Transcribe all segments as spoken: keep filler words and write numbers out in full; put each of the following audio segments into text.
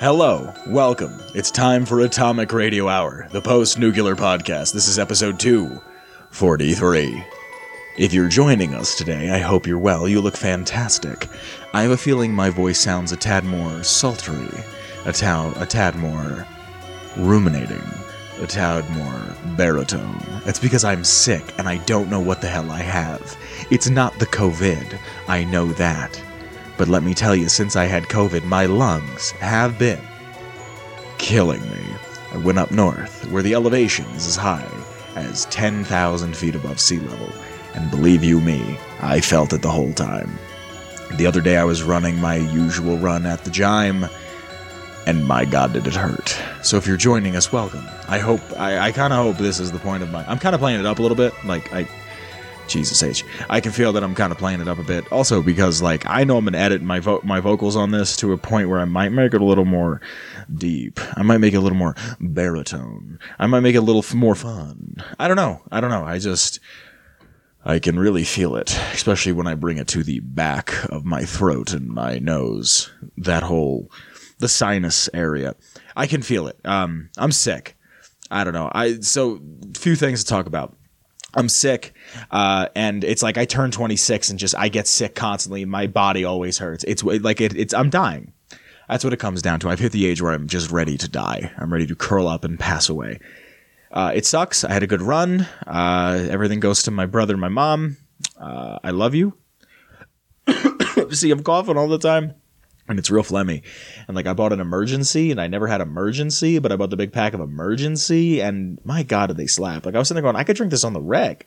Hello, welcome. It's time for Atomic Radio Hour, the post-nuclear podcast. This is episode two forty-three. If you're joining us today, I hope you're well. You look fantastic. I have a feeling my voice sounds a tad more sultry, a, ta- a tad more ruminating, a tad more baritone. It's because I'm sick and I don't know what the hell I have. It's not the COVID. I know that. But let me tell you, since I had COVID, my lungs have been killing me. I went up north, where the elevation is as high as ten thousand feet above sea level. And believe you me, I felt it the whole time. The other day I was running my usual run at the gym, and my god did it hurt. So if you're joining us, welcome. I hope, I, I kind of hope this is the point of my, I'm kind of playing it up a little bit, like, I... Jesus H. I can feel that I'm kind of playing it up a bit. Also, because, like, I know I'm going to edit my vo- my vocals on this to a point where I might make it a little more deep. I might make it a little more baritone. I might make it a little f- more fun. I don't know. I don't know. I just... I can really feel it. Especially when I bring it to the back of my throat and my nose. That whole... the sinus area. I can feel it. Um, I'm sick. I don't know. I So, few things to talk about. I'm sick, uh, and it's like I turn twenty-six and just I get sick constantly. My body always hurts. It's like it, it's I'm dying. That's what it comes down to. I've hit the age where I'm just ready to die. I'm ready to curl up and pass away. Uh, it sucks. I had a good run. Uh, everything goes to my brother and my mom. Uh, I love you. See, I'm coughing all the time. And it's real phlegmy. And like I bought an emergency and I never had emergency, but I bought the big pack of emergency and my God, did they slap. Like I was sitting there going, I could drink this on the reg.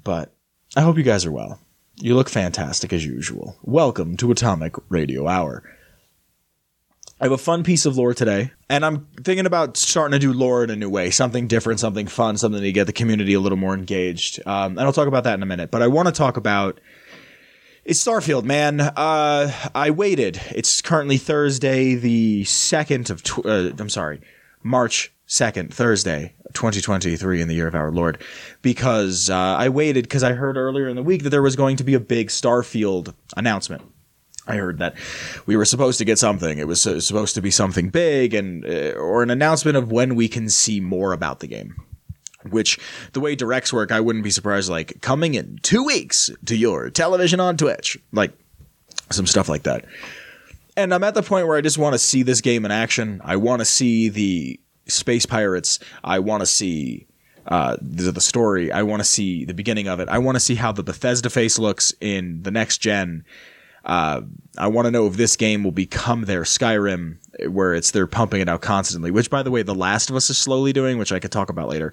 But I hope you guys are well. You look fantastic as usual. Welcome to Atomic Radio Hour. I have a fun piece of lore today and I'm thinking about starting to do lore in a new way, something different, something fun, something to get the community a little more engaged. Um, and I'll talk about that in a minute, but I want to talk about It's Starfield, man. Uh, I waited. It's currently Thursday, the second of tw- uh, I'm sorry, March second, Thursday, twenty twenty-three, in the year of our Lord, because uh, I waited because I heard earlier in the week that there was going to be a big Starfield announcement. I heard that we were supposed to get something. It was supposed to be something big, and uh, or an announcement of when we can see more about the game. Which, the way directs work, I wouldn't be surprised, like, coming in two weeks to your television on Twitch. Like, some stuff like that. And I'm at the point where I just want to see this game in action. I want to see the space pirates. I want to see uh, the, the story. I want to see the beginning of it. I want to see how the Bethesda face looks in the next gen. Uh, I want to know if this game will become their Skyrim, where it's they're pumping it out constantly. Which, by the way, The Last of Us is slowly doing, which I could talk about later.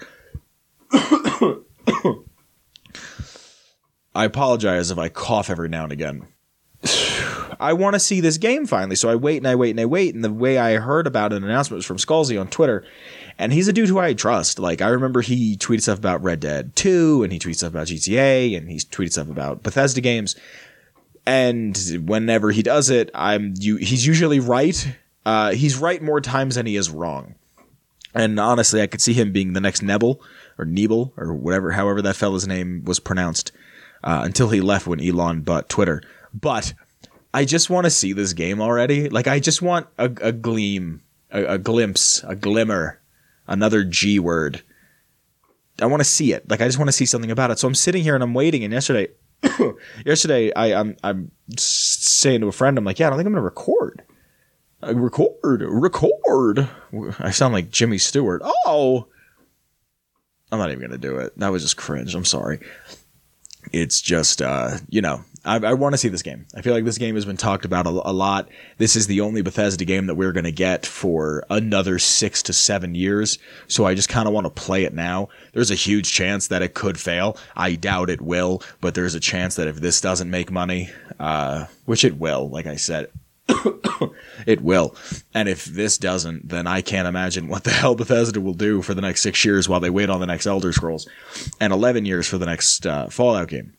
I apologize if I cough every now and again. I want to see this game finally, so I wait and I wait and I wait, and the way I heard about an announcement was from Scalzi on Twitter, and he's a dude who I trust. Like, I remember he tweeted stuff about Red Dead two, and he tweeted stuff about G T A, and he tweeted stuff about Bethesda games, and whenever he does it, I'm you, he's usually right. Uh, he's right more times than he is wrong. And honestly, I could see him being the next Nebel or Nebel or whatever, however that fella's name was pronounced uh, until he left when Elon bought Twitter. But I just want to see this game already. Like, I just want a, a gleam, a, a glimpse, a glimmer, another G word. I want to see it. Like, I just want to see something about it. So I'm sitting here and I'm waiting. And yesterday, yesterday, I, I'm, I'm saying to a friend, I'm like, yeah, I don't think I'm going to record. I record, record. I sound like Jimmy Stewart. Oh, I'm not even going to do it. That was just cringe. I'm sorry. It's just, uh, you know, I, I want to see this game. I feel like this game has been talked about a, a lot. This is the only Bethesda game that we're going to get for another six to seven years. So I just kind of want to play it now. There's a huge chance that it could fail. I doubt it will, but there's a chance that if this doesn't make money, uh, which it will, like I said, it will. And if this doesn't, then I can't imagine what the hell Bethesda will do for the next six years while they wait on the next Elder Scrolls and eleven years for the next uh, Fallout game.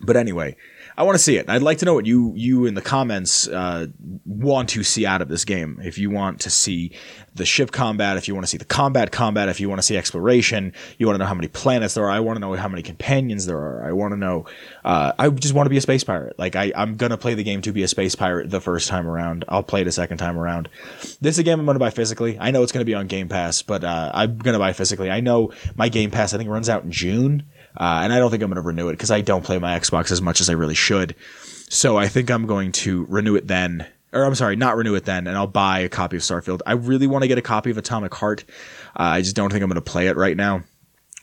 But anyway, I want to see it. I'd like to know what you you in the comments uh, want to see out of this game. If you want to see the ship combat, if you want to see the combat combat, if you want to see exploration, you want to know how many planets there are. I want to know how many companions there are. I want to know. Uh, I just want to be a space pirate. Like I, I'm going to play the game to be a space pirate the first time around. I'll play it a second time around. This is a game I'm going to buy physically. I know it's going to be on Game Pass, but uh, I'm going to buy physically. I know my Game Pass, I think, runs out in June. Uh, and I don't think I'm going to renew it because I don't play my Xbox as much as I really should. So I think I'm going to renew it then. Or I'm sorry, not renew it then. And I'll buy a copy of Starfield. I really want to get a copy of Atomic Heart. Uh, I just don't think I'm going to play it right now.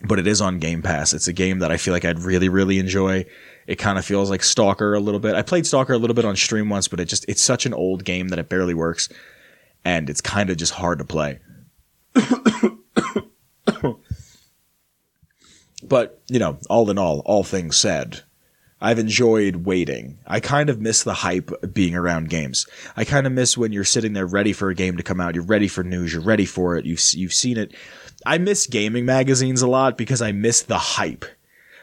But it is on Game Pass. It's a game that I feel like I'd really, really enjoy. It kind of feels like Stalker a little bit. I played Stalker a little bit on stream once, but it just it's such an old game that it barely works. And it's kind of just hard to play. But, you know, all in all, all things said, I've enjoyed waiting. I kind of miss the hype being around games. I kind of miss when you're sitting there ready for a game to come out. You're ready for news. You're ready for it. You've, you've seen it. I miss gaming magazines a lot because I miss the hype.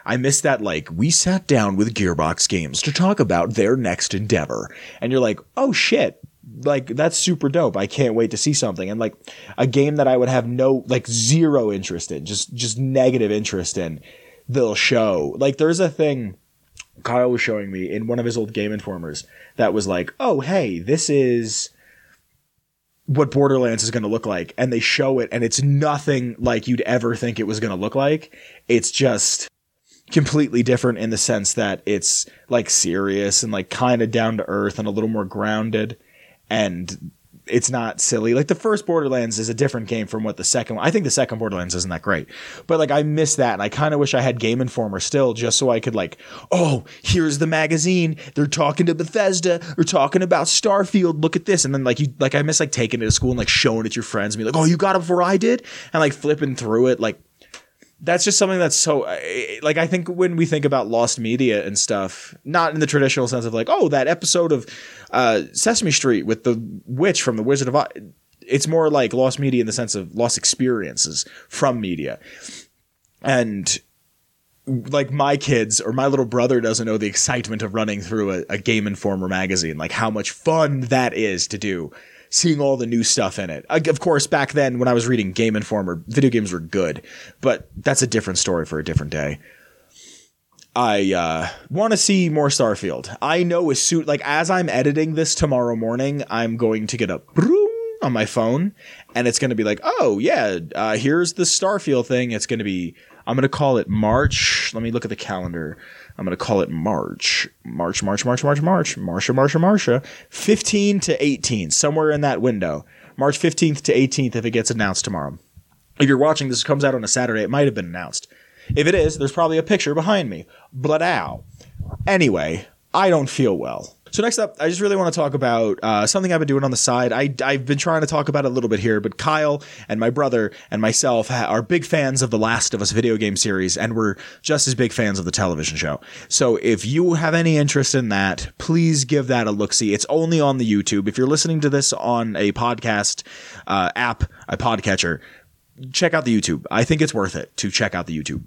I miss that, like, we sat down with Gearbox Games to talk about their next endeavor. And you're like, oh, shit. Like, that's super dope. I can't wait to see something. And like a game that I would have no, like zero interest in, just, just negative interest in, they'll show. Like there's a thing Kyle was showing me in one of his old Game Informers that was like, oh, hey, this is what Borderlands is going to look like. And they show it and it's nothing like you'd ever think it was going to look like. It's just completely different in the sense that it's like serious and like kind of down to earth and a little more grounded. And it's not silly. Like the first Borderlands is a different game from what the second one. I think the second Borderlands isn't that great, but like I miss that. And I kind of wish I had Game Informer still just so I could like, oh, here's the magazine. They're talking to Bethesda. They're talking about Starfield. Look at this. And then like you, like I miss like taking it to school and like showing it to your friends and be like, oh, you got it before I did. And like flipping through it. Like that's just something that's so like, I think when we think about lost media and stuff, not in the traditional sense of like, oh, that episode of uh, Sesame Street with the witch from The Wizard of Oz, it's more like lost media in the sense of lost experiences from media. And like my kids or my little brother doesn't know the excitement of running through a, a Game Informer magazine, like how much fun that is to do. Seeing all the new stuff in it. Of course, back then when I was reading Game Informer, video games were good, but that's a different story for a different day. I uh, want to see more Starfield. I know as soon, like as I'm editing this tomorrow morning, I'm going to get a broom on my phone and it's going to be like, oh yeah, uh, here's the Starfield thing. It's going to be, I'm going to call it March. Let me look at the calendar. I'm going to call it March, March, March, March, March, March, Marsha, Marsha, Marsha, fifteen to eighteen, somewhere in that window, March fifteenth to eighteenth. If it gets announced tomorrow, if you're watching, this comes out on a Saturday. It might've been announced. If it is, there's probably a picture behind me, but ow. Anyway, I don't feel well. So next up, I just really want to talk about uh, something I've been doing on the side. I, I've been trying to talk about it a little bit here, but Kyle and my brother and myself ha- are big fans of The Last of Us video game series, and we're just as big fans of the television show. So if you have any interest in that, please give that a look-see. It's only on the YouTube. If you're listening to this on a podcast uh, app, a podcatcher, check out the YouTube. I think it's worth it to check out the YouTube.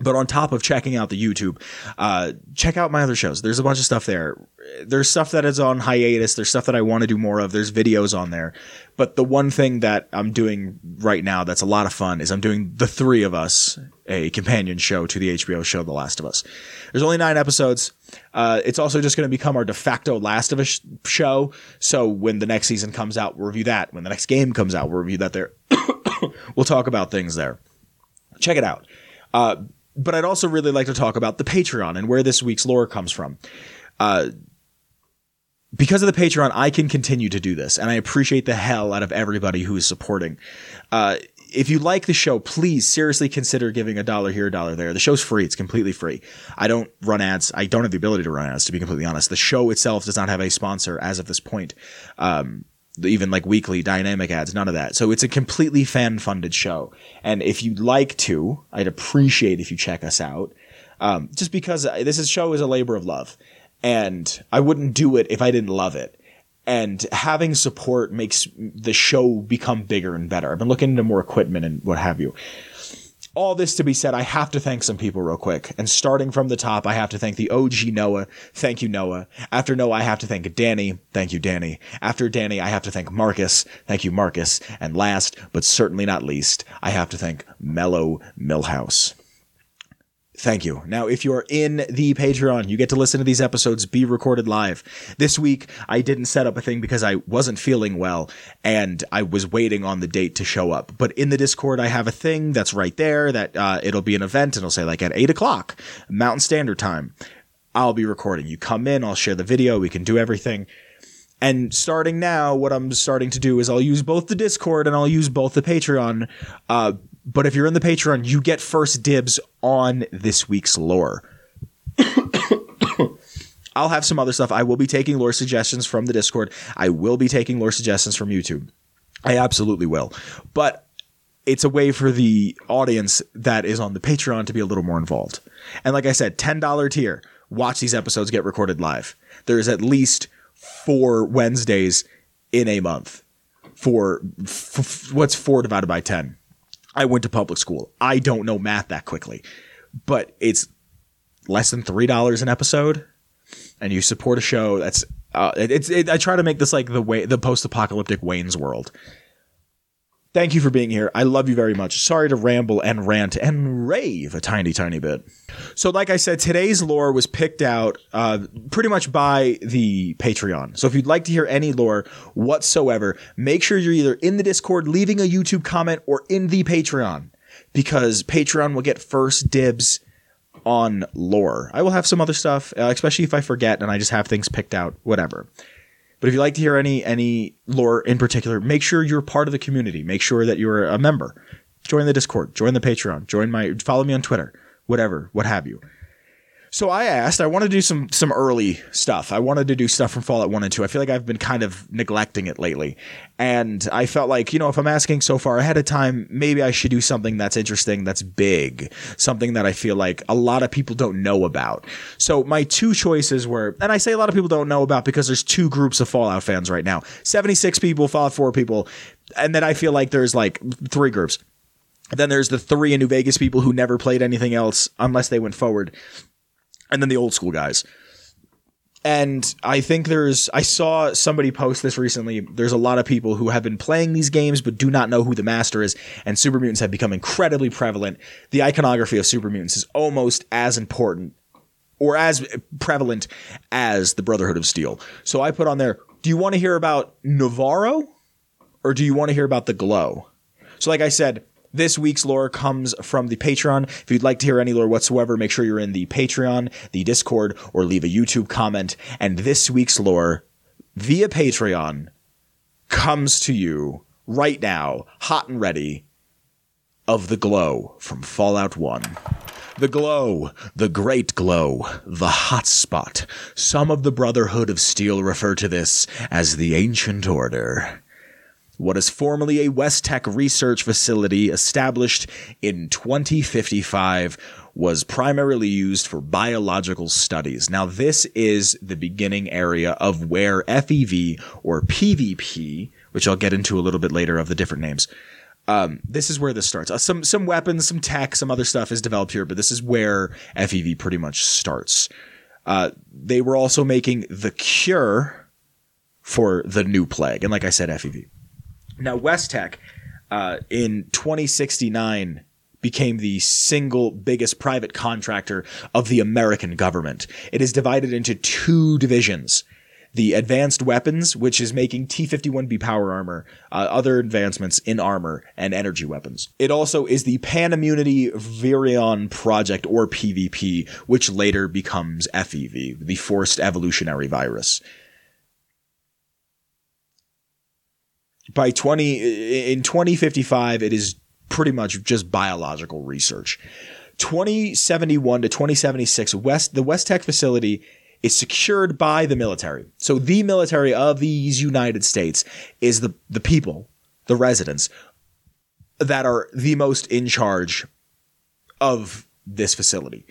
But on top of checking out the YouTube, uh, check out my other shows. There's a bunch of stuff there. There's stuff that is on hiatus. There's stuff that I want to do more of. There's videos on there. But the one thing that I'm doing right now that's a lot of fun is I'm doing The Three of Us, a companion show to the H B O show The Last of Us. There's only nine episodes. Uh, it's also just going to become our de facto Last of Us show. So when the next season comes out, we'll review that. When the next game comes out, we'll review that there. We'll talk about things there. Check it out. Uh, But I'd also really like to talk about the Patreon and where this week's lore comes from. Uh, because of the Patreon, I can continue to do this, and I appreciate the hell out of everybody who is supporting. Uh, if you like the show, please seriously consider giving a dollar here, a dollar there. The show's free. It's completely free. I don't run ads. I don't have the ability to run ads, to be completely honest. The show itself does not have a sponsor as of this point. Um, even like weekly dynamic ads, none of that. So it's a completely fan funded show. And if you'd like to, I'd appreciate if you check us out. Um, just because this is, show is a labor of love and I wouldn't do it if I didn't love it. And having support makes the show become bigger and better. I've been looking into more equipment and what have you. all this to be said, I have to thank some people real quick. And starting from the top, I have to thank the O G Noah. Thank you, Noah. After Noah, I have to thank Danny. Thank you, Danny. After Danny, I have to thank Marcus. Thank you, Marcus. And last, but certainly not least, I have to thank Mellow Millhouse. Thank you. Now, if you're in the Patreon, you get to listen to these episodes be recorded live. This week, I didn't set up a thing because I wasn't feeling well, and I was waiting on the date to show up. But in the Discord, I have a thing that's right there that uh, it'll be an event, and it'll say, like, at eight o'clock Mountain Standard Time, I'll be recording. You come in, I'll share the video, we can do everything. And starting now, what I'm starting to do is I'll use both the Discord and I'll use both the Patreon. Uh, but if you're in the Patreon, you get first dibs on this week's lore. I'll have some other stuff. I will be taking lore suggestions from the Discord. I will be taking lore suggestions from YouTube. I absolutely will. But it's a way for the audience that is on the Patreon to be a little more involved. And like I said, ten dollars tier. Watch these episodes get recorded live. There is at least four Wednesdays in a month for f- f- what's four divided by ten. I went to public school. I don't know math that quickly, but it's less than three dollars an episode. And you support a show that's uh, it, it's, it, I try to make this like the way the post-apocalyptic Wayne's World. Thank you for being here. I love you very much. Sorry to ramble and rant and rave a tiny, tiny bit. So like I said, today's lore was picked out uh, pretty much by the Patreon. So if you'd like to hear any lore whatsoever, make sure you're either in the Discord, leaving a YouTube comment, or in the Patreon, because Patreon will get first dibs on lore. I will have some other stuff, uh, especially if I forget and I just have things picked out, whatever. But if you'd like to hear any any lore in particular, make sure you're part of the community. Make sure that you're a member. Join the Discord. Join the Patreon. Join my follow me on Twitter. Whatever. What have you. So I asked, I want to do some some early stuff. I wanted to do stuff from Fallout one and two. I feel like I've been kind of neglecting it lately. And I felt like, you know, if I'm asking so far ahead of time, maybe I should do something that's interesting, that's big, something that I feel like a lot of people don't know about. So my two choices were, and I say a lot of people don't know about because there's two groups of Fallout fans right now. seventy-six people, Fallout four people, and then I feel like there's like three groups. Then there's the three in New Vegas people who never played anything else unless they went forward. And then the old school guys. And I think there's, I saw somebody post this recently. There's a lot of people who have been playing these games, but do not know who the master is. And Super Mutants have become incredibly prevalent. The iconography of Super Mutants is almost as important or as prevalent as the Brotherhood of Steel. So I put on there, do you want to hear about Navarro or do you want to hear about the glow? So like I said, this week's lore comes from the Patreon. If you'd like to hear any lore whatsoever, make sure you're in the Patreon, the Discord, or leave a YouTube comment. And this week's lore via Patreon comes to you right now, hot and ready, of the glow from Fallout one. The glow, the great glow, the hot spot. Some of the Brotherhood of Steel refer to this as the Ancient Order. What is formerly a West Tech research facility established in twenty fifty-five was primarily used for biological studies. Now, this is the beginning area of where F E V or P V P, which I'll get into a little bit later of the different names. Um, this is where this starts. Uh, some, some weapons, some tech, some other stuff is developed here, but this is where F E V pretty much starts. Uh, they were also making the cure for the new plague. And like I said, F E V. Now, West Tech uh, in twenty sixty-nine became the single biggest private contractor of the American government. It is divided into two divisions. The advanced weapons, which is making T fifty-one B power armor, uh, other advancements in armor and energy weapons. It also is the Pan-Immunity Virion Project, or P V P, which later becomes F E V, the Forced Evolutionary Virus. By twenty in twenty fifty-five, it is pretty much just biological research. twenty seventy-one to twenty seventy-six, West the West Tech facility is secured by the military. So the military of these United States is the, the people, the residents, that are the most in charge of this facility.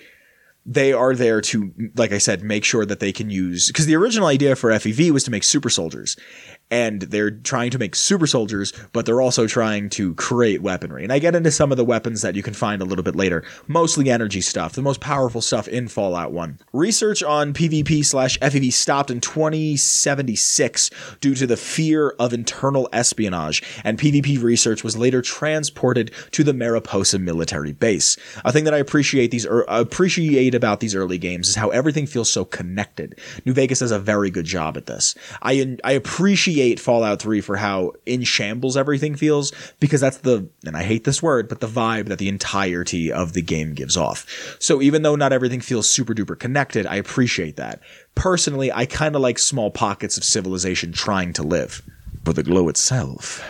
They are there to, like I said, make sure that they can use – because the original idea for F E V was to make super soldiers – and they're trying to make super soldiers, but they're also trying to create weaponry. And I get into some of the weapons that you can find a little bit later, mostly energy stuff, the most powerful stuff in Fallout one. Research on PvP slash F E V stopped in twenty seventy-six due to the fear of internal espionage, and PvP research was later transported to the Mariposa military base. A thing that I appreciate these er, appreciate about these early games is how everything feels so connected. New Vegas does a very good job at this. I I appreciate Fallout three for how in shambles everything feels, because that's the, and I hate this word, but the vibe that the entirety of the game gives off. So even though not everything feels super duper connected, I appreciate that. Personally, I kind of like small pockets of civilization trying to live. For the glow itself,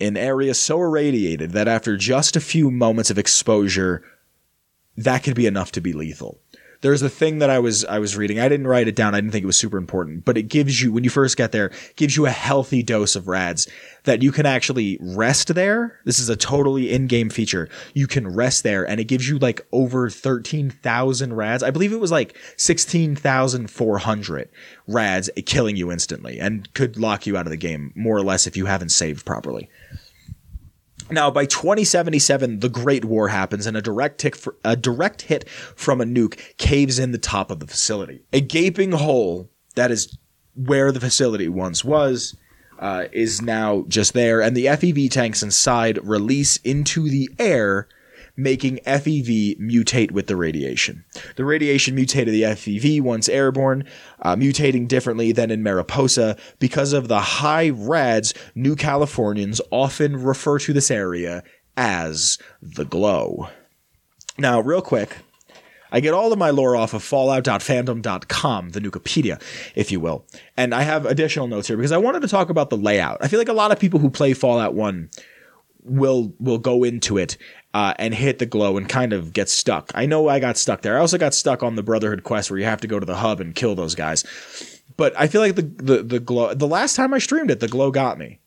an area so irradiated that after just a few moments of exposure, that could be enough to be lethal. There's a thing that I was I was reading. I didn't write it down. I didn't think it was super important, but it gives you, when you first get there, gives you a healthy dose of rads that you can actually rest there. This is a totally in-game feature. You can rest there, and it gives you like over thirteen thousand rads. I believe it was like sixteen thousand four hundred rads killing you instantly, and could lock you out of the game more or less if you haven't saved properly. Now, by twenty seventy-seven, the Great War happens, and a direct, tick for, a direct hit from a nuke caves in the top of the facility. A gaping hole that is where the facility once was uh, is now just there, and the F E V tanks inside release into the air, making F E V mutate with the radiation. The radiation mutated the F E V once airborne, uh, mutating differently than in Mariposa. Because of the high rads, New Californians often refer to this area as the glow. Now, real quick, I get all of my lore off of fallout dot fandom dot com, the Nukepedia, if you will. And I have additional notes here because I wanted to talk about the layout. I feel like a lot of people who play Fallout one will will go into it uh, and hit the glow and kind of get stuck. I know I got stuck there. I also got stuck on the Brotherhood quest where you have to go to the hub and kill those guys. But I feel like the the, the glow, the last time I streamed it, the glow got me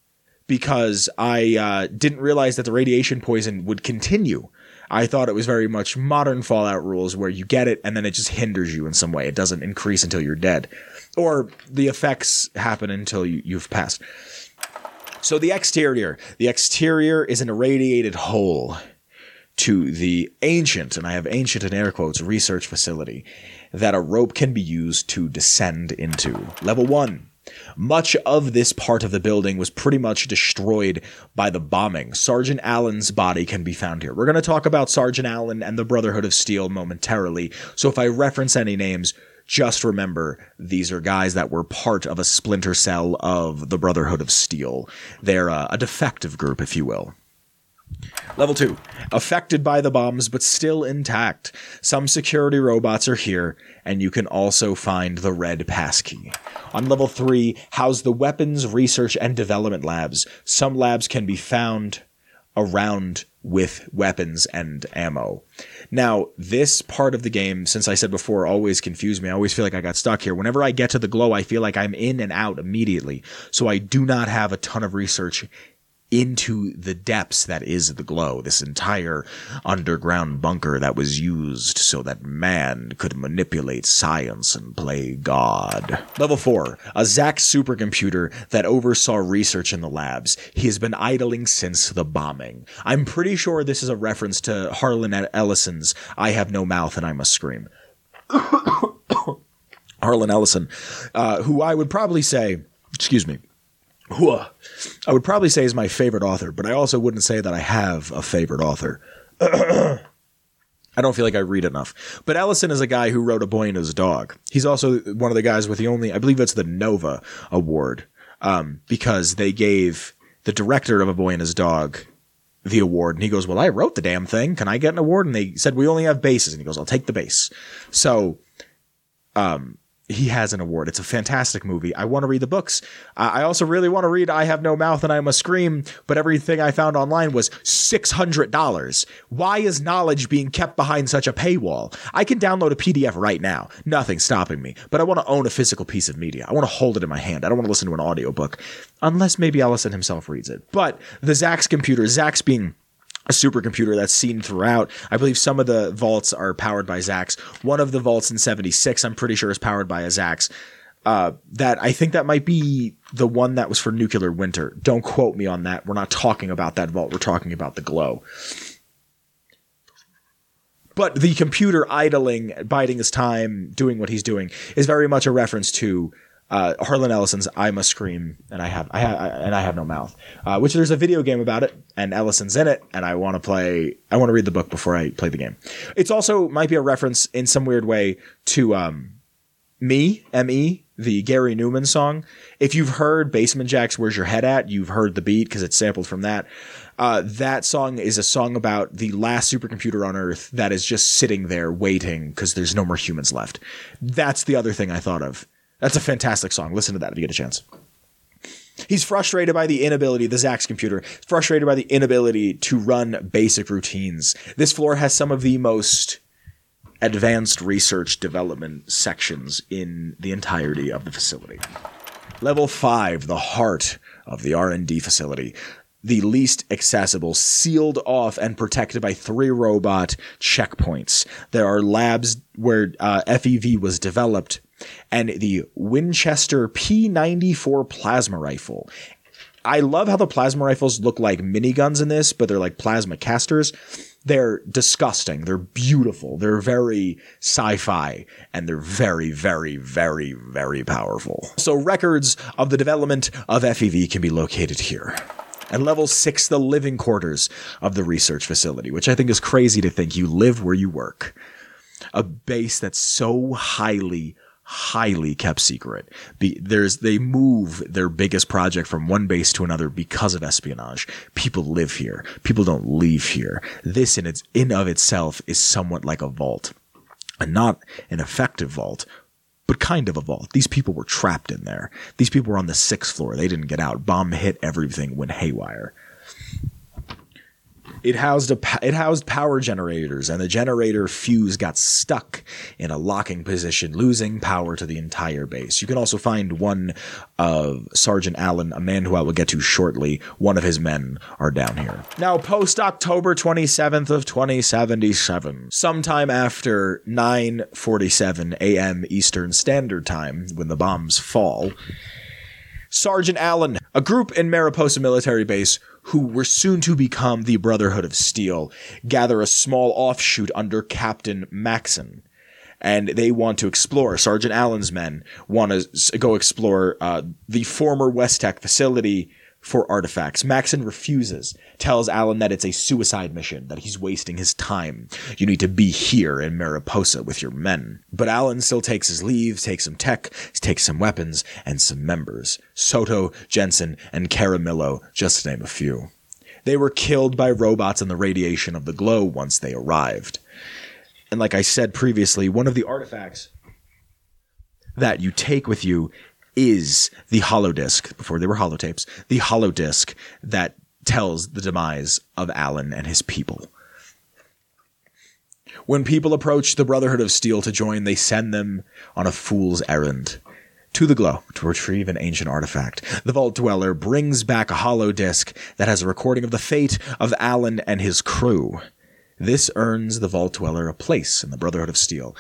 because I uh, didn't realize that the radiation poison would continue. I thought it was very much modern Fallout rules where you get it and then it just hinders you in some way. It doesn't increase until you're dead, or the effects happen until you, you've passed. So the exterior, the exterior is an irradiated hole to the ancient, and I have ancient in air quotes, research facility that a rope can be used to descend into. Level one. Much of this part of the building was pretty much destroyed by the bombing. Sergeant Allen's body can be found here. We're going to talk about Sergeant Allen and the Brotherhood of Steel momentarily. So if I reference any names, just remember, these are guys that were part of a splinter cell of the Brotherhood of Steel. They're a, a defective group, if you will. Level two, affected by the bombs, but still intact. Some security robots are here, and you can also find the red passkey. On level three, house the weapons, research, and development labs. Some labs can be found around with weapons and ammo. Now, this part of the game, since I said before, always confused me. I always feel like I got stuck here. Whenever I get to the glow, I feel like I'm in and out immediately. So I do not have a ton of research into the depths that is the glow, this entire underground bunker that was used so that man could manipulate science and play God. Level four, a ZAX supercomputer that oversaw research in the labs. He has been idling since the bombing. I'm pretty sure this is a reference to Harlan Ellison's I Have No Mouth and I Must Scream. Harlan Ellison, uh, who I would probably say, excuse me, I would probably say is my favorite author, but I also wouldn't say that I have a favorite author. I don't feel like I read enough. But Ellison is a guy who wrote A Boy and His Dog. He's also one of the guys with the only, I believe that's the Nova Award, um, because they gave the director of A Boy and His Dog the award. And he goes, well, I wrote the damn thing. Can I get an award? And they said, we only have bases. And he goes, I'll take the base. So, um, he has an award. It's a fantastic movie. I want to read the books. I also really want to read I Have No Mouth and I Must Scream, but everything I found online was six hundred dollars. Why is knowledge being kept behind such a paywall? I can download a P D F right now. Nothing's stopping me, but I want to own a physical piece of media. I want to hold it in my hand. I don't want to listen to an audiobook, unless maybe Ellison himself reads it. But the ZAX computer, ZAX being a supercomputer that's seen throughout. I believe some of the vaults are powered by ZAX. One of the vaults in seventy-six, I'm pretty sure, is powered by a ZAX. Uh, that I think that might be the one that was for Nuclear Winter. Don't quote me on that. We're not talking about that vault. We're talking about the glow. But the computer idling, biding his time, doing what he's doing is very much a reference to uh, Harlan Ellison's I Must Scream and I have I, ha- I and I Have No Mouth, uh, which there's a video game about it and Ellison's in it. And I want to play I want to read the book before I play the game. It's also might be a reference in some weird way to um, Me, M E, the Gary Newman song. If you've heard Basement Jax's Where's Your Head At, you've heard the beat because it's sampled from that. Uh, that song is a song about the last supercomputer on Earth that is just sitting there waiting because there's no more humans left. That's the other thing I thought of. That's a fantastic song. Listen to that if you get a chance. He's frustrated by the inability, the ZAX computer, frustrated by the inability to run basic routines. This floor has some of the most advanced research development sections in the entirety of the facility. Level five, the heart of the R and D facility. The least accessible, sealed off and protected by three robot checkpoints. There are labs where uh, F E V was developed and the Winchester P ninety-four plasma rifle. I love how the plasma rifles look like miniguns in this, but they're like plasma casters. They're disgusting. They're beautiful. They're very sci-fi and they're very, very, very, very powerful. So records of the development of F E V can be located here. At level six, the living quarters of the research facility, which I think is crazy to think you live where you work. A base that's so highly, highly kept secret. Be, there's they move their biggest project from one base to another because of espionage. People live here. People don't leave here. This in its in of itself is somewhat like a vault, and not an effective vault, but kind of a vault. These people were trapped in there. These people were on the sixth floor. They didn't get out. Bomb hit everything, went haywire. It housed a, it housed power generators, and the generator fuse got stuck in a locking position, losing power to the entire base. You can also find one of Sergeant Allen, a man who I will get to shortly. One of his men are down here. Now, post October twenty-seventh of twenty seventy-seven, sometime after nine forty-seven a.m. Eastern Standard Time, when the bombs fall, Sergeant Allen, a group in Mariposa military base who were soon to become the Brotherhood of Steel, gather a small offshoot under Captain Maxon, and they want to explore. Sergeant Allen's men want to go explore uh, the former West Tech facility for artifacts. Maxon refuses, tells Allen that it's a suicide mission, that he's wasting his time. You need to be here in Mariposa with your men. But Allen still takes his leave, takes some tech, takes some weapons, and some members. Soto, Jensen, and Caramillo, just to name a few. They were killed by robots in the radiation of the glow once they arrived. And like I said previously, one of the artifacts that you take with you is the holodisc, before they were holotapes, the holodisc that tells the demise of Allen and his people. When people approach the Brotherhood of Steel to join, they send them on a fool's errand to the glow to retrieve an ancient artifact. The Vault Dweller brings back a holodisc that has a recording of the fate of Allen and his crew. This earns the Vault Dweller a place in the Brotherhood of Steel.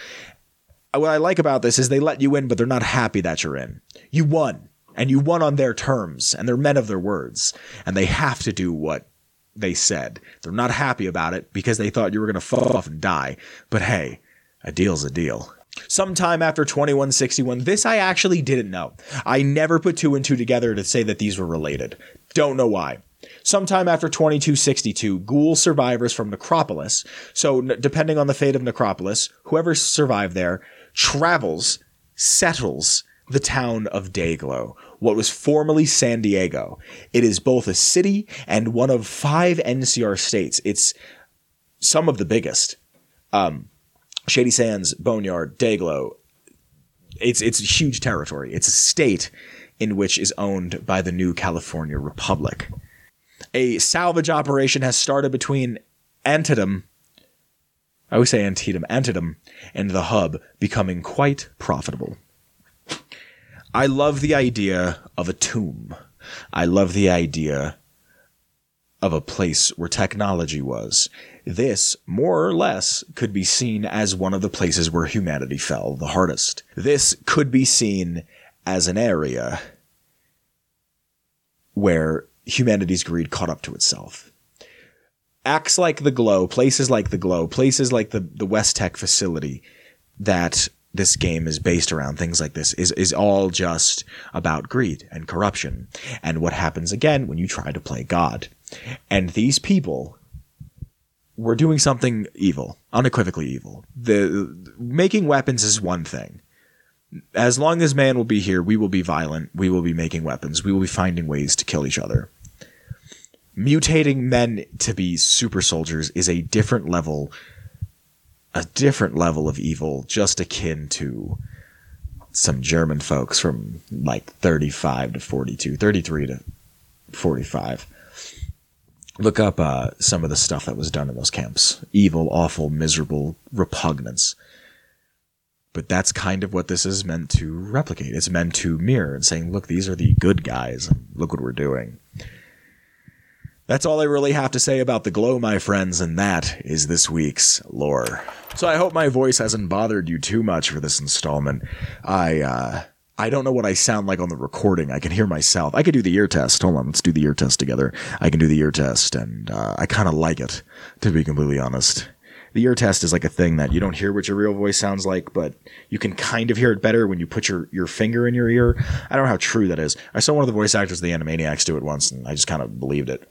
What I like about this is they let you in, but they're not happy that you're in. You won, and you won on their terms, and they're men of their words, and they have to do what they said. They're not happy about it because they thought you were going to fall off and die. But hey, a deal's a deal. Sometime after twenty-one sixty-one, this I actually didn't know. I never put two and two together to say that these were related. Don't know why. Sometime after twenty-two sixty-two, ghoul survivors from Necropolis, so depending on the fate of Necropolis, whoever survived there, travels, settles the town of Dayglo, what was formerly San Diego. It is both a city and one of five N C R states. It's some of the biggest. Um, Shady Sands, Boneyard, Dayglo. It's, it's a huge territory. It's a state in which is owned by the New California Republic. A salvage operation has started between Antietam, I always say Antietam, Antietam, and the hub, becoming quite profitable. I love the idea of a tomb. I love the idea of a place where technology was. This, more or less, could be seen as one of the places where humanity fell the hardest. This could be seen as an area where humanity's greed caught up to itself. Acts like the Glow, places like the Glow, places like the, the West Tech facility that this game is based around, things like this, is, is all just about greed and corruption and what happens again when you try to play God. And these people were doing something evil, unequivocally evil. The making weapons is one thing. As long as man will be here, we will be violent. We will be making weapons. We will be finding ways to kill each other. Mutating men to be super soldiers is a different level, a different level of evil, just akin to some German folks from like thirty-five to forty-two, thirty-three to forty-five. Look up uh, some of the stuff that was done in those camps. Evil, awful, miserable repugnance. But that's kind of what this is meant to replicate. It's meant to mirror and saying, look, these are the good guys. Look what we're doing. That's all I really have to say about the Glow, my friends, and that is this week's lore. So I hope my voice hasn't bothered you too much for this installment. I uh, I don't know what I sound like on the recording. I can hear myself. I could do the ear test. Hold on, let's do the ear test together. I can do the ear test, and uh, I kind of like it, to be completely honest. The ear test is like a thing that you don't hear what your real voice sounds like, but you can kind of hear it better when you put your, your finger in your ear. I don't know how true that is. I saw one of the voice actors of the Animaniacs do it once, and I just kind of believed it.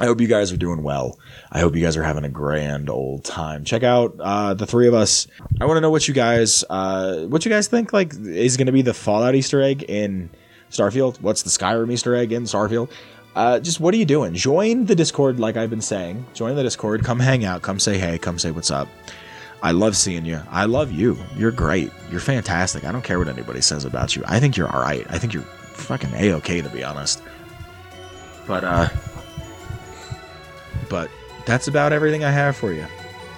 I hope you guys are doing well. I hope you guys are having a grand old time. Check out uh, the three of us. I want to know what you guys, uh, what you guys think like is going to be the Fallout Easter egg in Starfield. What's the Skyrim Easter egg in Starfield? Uh, just what are you doing? Join the Discord, like I've been saying. Join the Discord. Come hang out. Come say hey. Come say what's up. I love seeing you. I love you. You're great. You're fantastic. I don't care what anybody says about you. I think you're all right. I think you're fucking A-okay, to be honest. But uh, but that's about everything I have for you.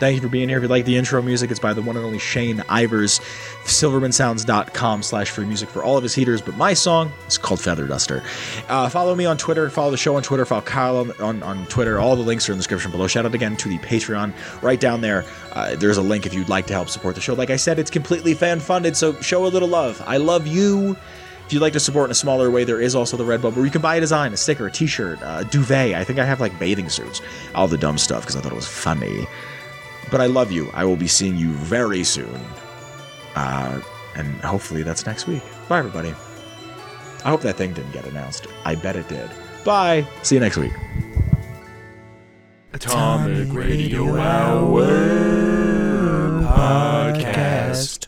Thank you for being here. If you like the intro music, it's by the one and only Shane Ivers. Silvermansounds.com slash free music for all of his heaters. But my song is called Feather Duster. Uh, follow me on Twitter. Follow the show on Twitter. Follow Kyle on, on, on Twitter. All the links are in the description below. Shout out again to the Patreon right down there. Uh, there's a link if you'd like to help support the show. Like I said, it's completely fan-funded, so show a little love. I love you. If you'd like to support in a smaller way, there is also the Redbubble, where you can buy a design, a sticker, a t-shirt, a duvet. I think I have, like, bathing suits. All the dumb stuff, because I thought it was funny. But I love you. I will be seeing you very soon. Uh, and hopefully that's next week. Bye, everybody. I hope that thing didn't get announced. I bet it did. Bye. See you next week. Atomic Radio Hour Podcast.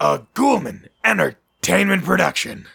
A Ghoulman Entertainment Production.